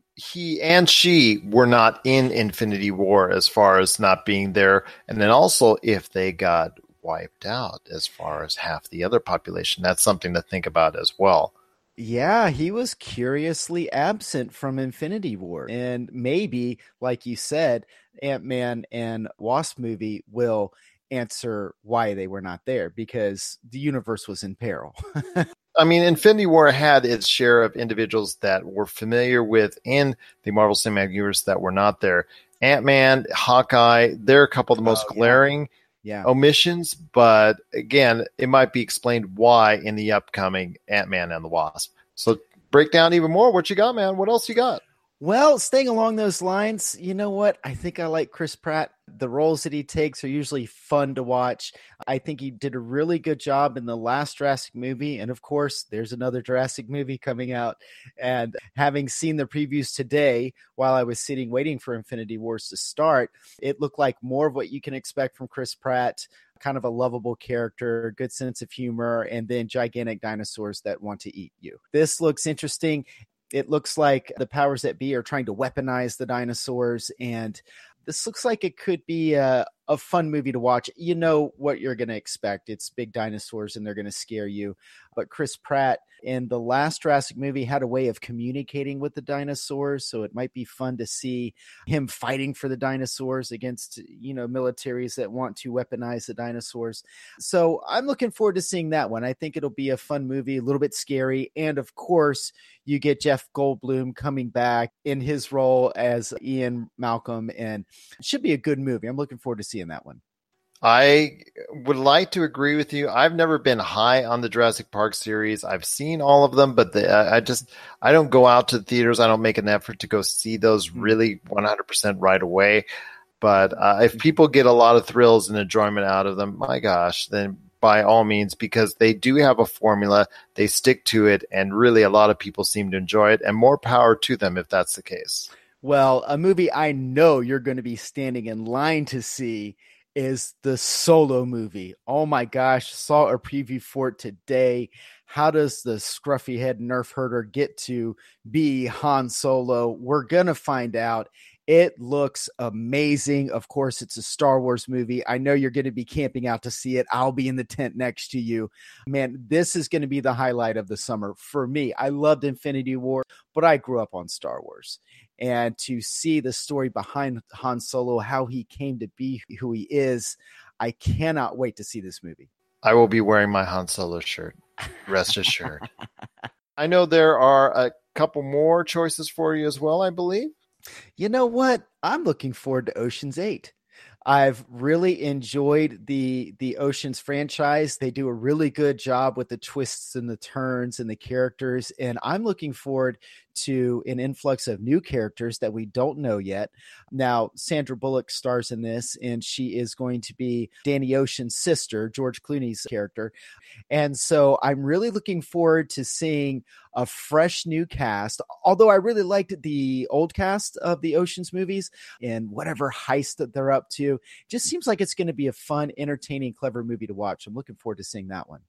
and she were not in Infinity War as far as not being there. And then also if they got wiped out as far as half the other population, that's something to think about as well. Yeah, he was curiously absent from Infinity War. And maybe, like you said, Ant-Man and Wasp movie will answer why they were not there because the universe was in peril. I mean, Infinity War had its share of individuals that we're familiar with in the Marvel Cinematic Universe that were not there. Ant-Man, Hawkeye, they're a couple of the most glaring omissions, but again, it might be explained why in the upcoming Ant-Man and the Wasp. So break down even more. What you got, man? What else you got? Well, staying along those lines, you know what? I think I like Chris Pratt. The roles that he takes are usually fun to watch. I think he did a really good job in the last Jurassic movie. And of course, there's another Jurassic movie coming out. And having seen the previews today, while I was sitting waiting for Infinity Wars to start, it looked like more of what you can expect from Chris Pratt. Kind of a lovable character, good sense of humor, and then gigantic dinosaurs that want to eat you. This looks interesting. It looks like the powers that be are trying to weaponize the dinosaurs, and this looks like it could be a fun movie to watch. You know what you're going to expect. It's big dinosaurs and they're going to scare you. But Chris Pratt in the last Jurassic movie had a way of communicating with the dinosaurs. So it might be fun to see him fighting for the dinosaurs against, you know, militaries that want to weaponize the dinosaurs. So I'm looking forward to seeing that one. I think it'll be a fun movie, a little bit scary. And of course, you get Jeff Goldblum coming back in his role as Ian Malcolm, and it should be a good movie. I'm looking forward to seeing that one. I would like to agree with you. I've never been high on the Jurassic Park series. I've seen all of them, but I don't go out to the theaters. I don't make an effort to go see those really 100% right away. But if people get a lot of thrills and enjoyment out of them, my gosh, then by all means, because they do have a formula. They stick to it, and really a lot of people seem to enjoy it, and more power to them if that's the case. Well, a movie I know you're going to be standing in line to see is the Solo movie. Oh my gosh, saw a preview for it today. How does the scruffy head nerf herder get to be Han Solo? We're going to find out. It looks amazing. Of course, it's a Star Wars movie. I know you're going to be camping out to see it. I'll be in the tent next to you. Man, this is going to be the highlight of the summer for me. I loved Infinity War, but I grew up on Star Wars. And to see the story behind Han Solo, how he came to be who he is, I cannot wait to see this movie. I will be wearing my Han Solo shirt. Rest assured. I know there are a couple more choices for you as well, I believe. You know what? I'm looking forward to Ocean's 8. I've really enjoyed the Ocean's franchise. They do a really good job with the twists and the turns and the characters. And I'm looking forward to an influx of new characters that we don't know yet. Now, Sandra Bullock stars in this, and she is going to be Danny Ocean's sister, George Clooney's character. And so I'm really looking forward to seeing a fresh new cast, although I really liked the old cast of the Ocean's movies and whatever heist that they're up to. Just seems like it's going to be a fun, entertaining, clever movie to watch. I'm looking forward to seeing that one.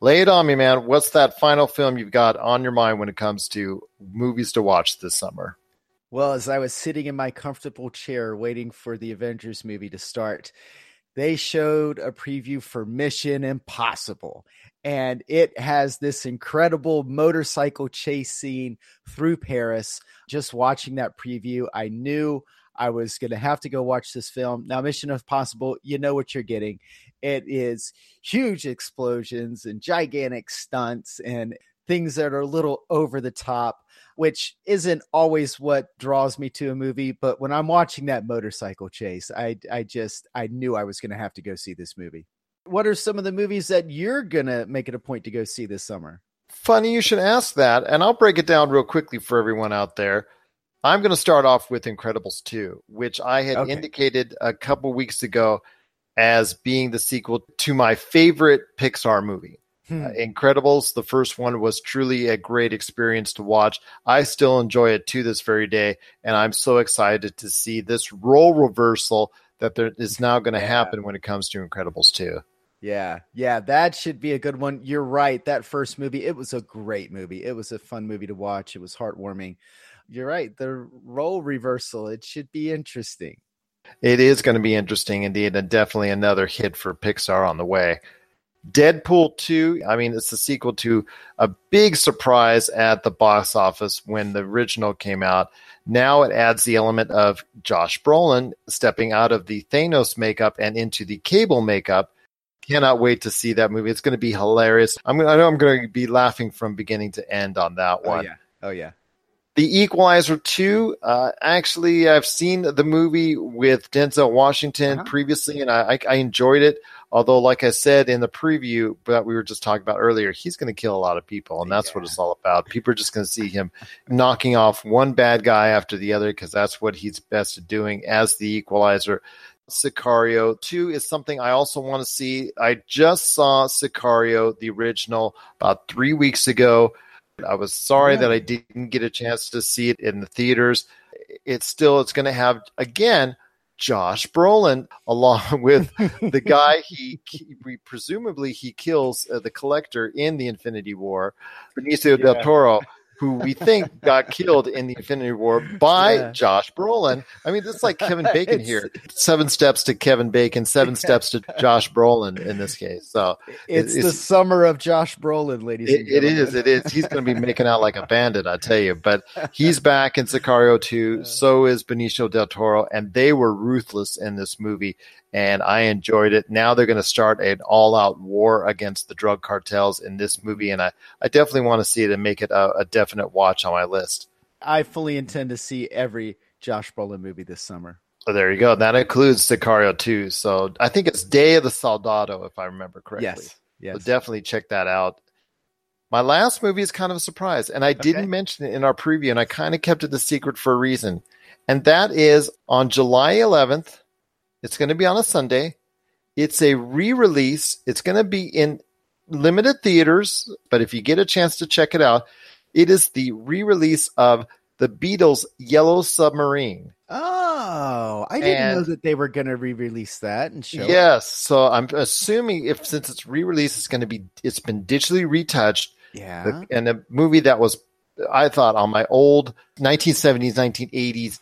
Lay it on me, man. What's that final film you've got on your mind when it comes to movies to watch this summer? Well, as I was sitting in my comfortable chair waiting for the Avengers movie to start, they showed a preview for Mission Impossible, and it has this incredible motorcycle chase scene through Paris. Just watching that preview, I knew I was going to have to go watch this film. Now, Mission Impossible, you know what you're getting. It is huge explosions and gigantic stunts and things that are a little over the top, which isn't always what draws me to a movie. But when I'm watching that motorcycle chase, I knew I was going to have to go see this movie. What are some of the movies that you're going to make it a point to go see this summer? Funny you should ask that. And I'll break it down real quickly for everyone out there. I'm going to start off with Incredibles 2, which I had indicated a couple weeks ago as being the sequel to my favorite Pixar movie. Incredibles, the first one, was truly a great experience to watch. I still enjoy it to this very day, and I'm so excited to see this role reversal that there is now going to happen when it comes to Incredibles 2. Yeah, that should be a good one. You're right. That first movie, it was a great movie. It was a fun movie to watch. It was heartwarming. You're right. The role reversal, it should be interesting. It is going to be interesting indeed, and definitely another hit for Pixar on the way. Deadpool 2, I mean, it's the sequel to a big surprise at the box office when the original came out. Now it adds the element of Josh Brolin stepping out of the Thanos makeup and into the Cable makeup. Cannot wait to see that movie. It's going to be hilarious. I know I'm going to be laughing from beginning to end on that one. Oh, yeah. The Equalizer 2, actually, I've seen the movie with Denzel Washington previously, and I enjoyed it. Although, like I said in the preview that we were just talking about earlier, he's going to kill a lot of people, and that's what it's all about. People are just going to see him knocking off one bad guy after the other because that's what he's best at doing as the Equalizer. Sicario. 2 is something I also want to see. I just saw Sicario, the original, about 3 weeks ago. I was sorry that I didn't get a chance to see it in the theaters. It's going to have, again, Josh Brolin, along with the guy he presumably kills, the Collector in the Infinity War, Benicio del Toro, who we think got killed in the Infinity War by Josh Brolin. I mean, it's like Kevin Bacon here. 7 steps to Kevin Bacon, 7 steps to Josh Brolin in this case. So it's the summer of Josh Brolin, ladies and gentlemen. It is. He's going to be making out like a bandit, I tell you. But he's back in Sicario 2. So is Benicio del Toro. And they were ruthless in this movie. And I enjoyed it. Now they're going to start an all-out war against the drug cartels in this movie. And I definitely want to see it and make it a definite watch on my list. I fully intend to see every Josh Brolin movie this summer. Oh, there you go. That includes Sicario 2. So I think it's Day of the Soldado, if I remember correctly. Yes. So definitely check that out. My last movie is kind of a surprise. And I didn't mention it in our preview. And I kind of kept it a secret for a reason. And that is on July 11th. It's going to be on a Sunday. It's a re-release. It's going to be in limited theaters, but if you get a chance to check it out, it is the re-release of The Beatles' Yellow Submarine. Oh, I didn't know that they were going to re-release that and show. Yes, so I'm assuming since it's re-released, it's been digitally retouched. Yeah, and a movie that was, I thought, on my old 1970s, 1980s.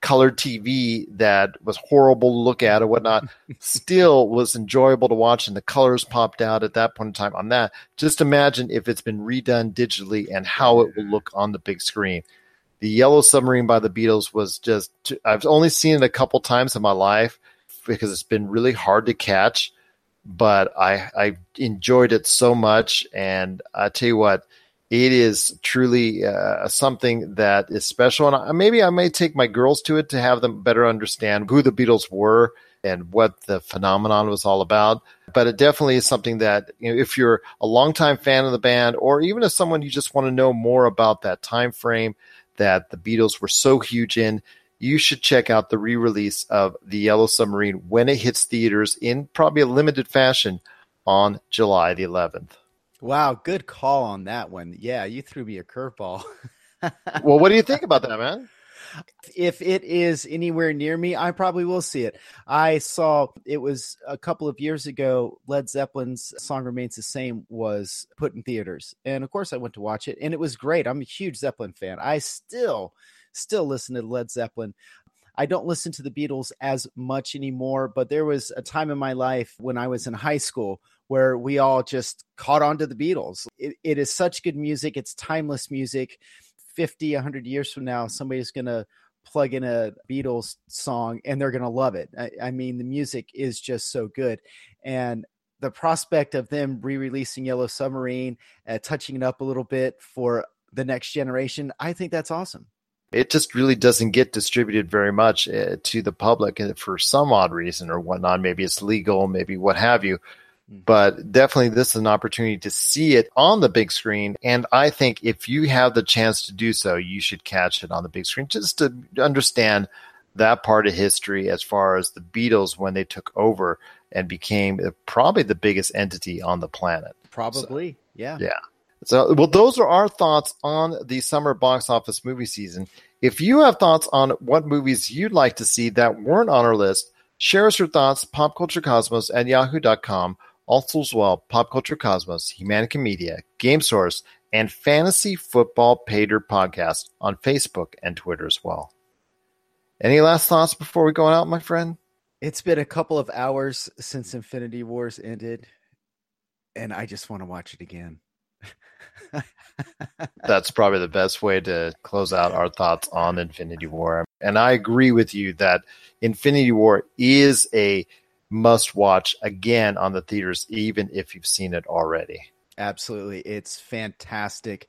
Colored TV that was horrible to look at or whatnot still was enjoyable to watch, and the colors popped out at that point in time on that. Just imagine if it's been redone digitally and how it will look on the big screen. The Yellow Submarine by the Beatles was just, I've only seen it a couple times in my life because it's been really hard to catch, but I enjoyed it so much. And I tell you what, it is truly something that is special. And I may take my girls to it to have them better understand who the Beatles were and what the phenomenon was all about. But it definitely is something that, you know, if you're a longtime fan of the band, or even as someone you just want to know more about that time frame that the Beatles were so huge in, you should check out the re-release of The Yellow Submarine when it hits theaters in probably a limited fashion on July the 11th. Wow, good call on that one. Yeah, you threw me a curveball. Well, what do you think about that, man? If it is anywhere near me, I probably will see it. I saw it was a couple of years ago, Led Zeppelin's Song Remains the Same was put in theaters. And of course, I went to watch it, and it was great. I'm a huge Zeppelin fan. I still listen to Led Zeppelin. I don't listen to the Beatles as much anymore, but there was a time in my life when I was in high school where we all just caught on to the Beatles. It is such good music. It's timeless music. 50, 100 years from now, somebody's going to plug in a Beatles song and they're going to love it. I mean, the music is just so good. And the prospect of them re-releasing Yellow Submarine, touching it up a little bit for the next generation, I think that's awesome. It just really doesn't get distributed very much to the public for some odd reason or whatnot. Maybe it's legal, maybe what have you. But definitely this is an opportunity to see it on the big screen. And I think if you have the chance to do so, you should catch it on the big screen just to understand that part of history as far as the Beatles when they took over and became probably the biggest entity on the planet. Probably, so, yeah. Yeah. So, well, those are our thoughts on the summer box office movie season. If you have thoughts on what movies you'd like to see that weren't on our list, share us your thoughts, popculturecosmos@yahoo.com. Also as well, Pop Culture Cosmos, Humanica Media, Game Source, and Fantasy Football Pater Podcast on Facebook and Twitter as well. Any last thoughts before we go out, my friend? It's been a couple of hours since Infinity Wars ended, and I just want to watch it again. That's probably the best way to close out our thoughts on Infinity War. And I agree with you that Infinity War is a must watch again on the theaters, even if you've seen it already. Absolutely. It's fantastic.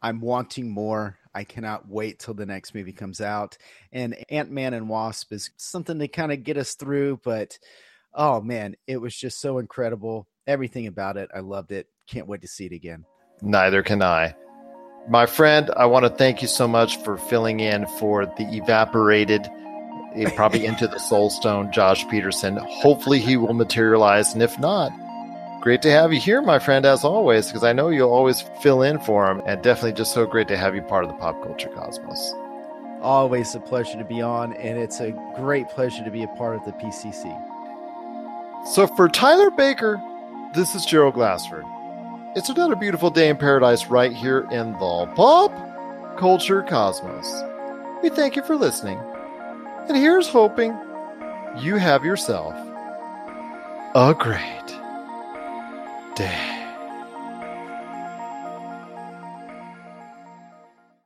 I'm wanting more. I cannot wait till the next movie comes out. And Ant-Man and Wasp is something to kind of get us through, but oh man, it was just so incredible. Everything about it. I loved it. Can't wait to see it again. Neither can I. My friend, I want to thank you so much for filling in for the evaporated probably into the Soul Stone, Josh Peterson. Hopefully he will materialize, and if not, great to have you here, my friend, as always, because I know you'll always fill in for him, and definitely just so great to have you part of the pop culture cosmos. Always a pleasure to be on, and it's a great pleasure to be a part of the PCC. So for Tyler Baker, this is Gerald Glassford. It's another beautiful day in paradise right here in the pop culture cosmos. We thank you for listening, and here's hoping you have yourself a great day.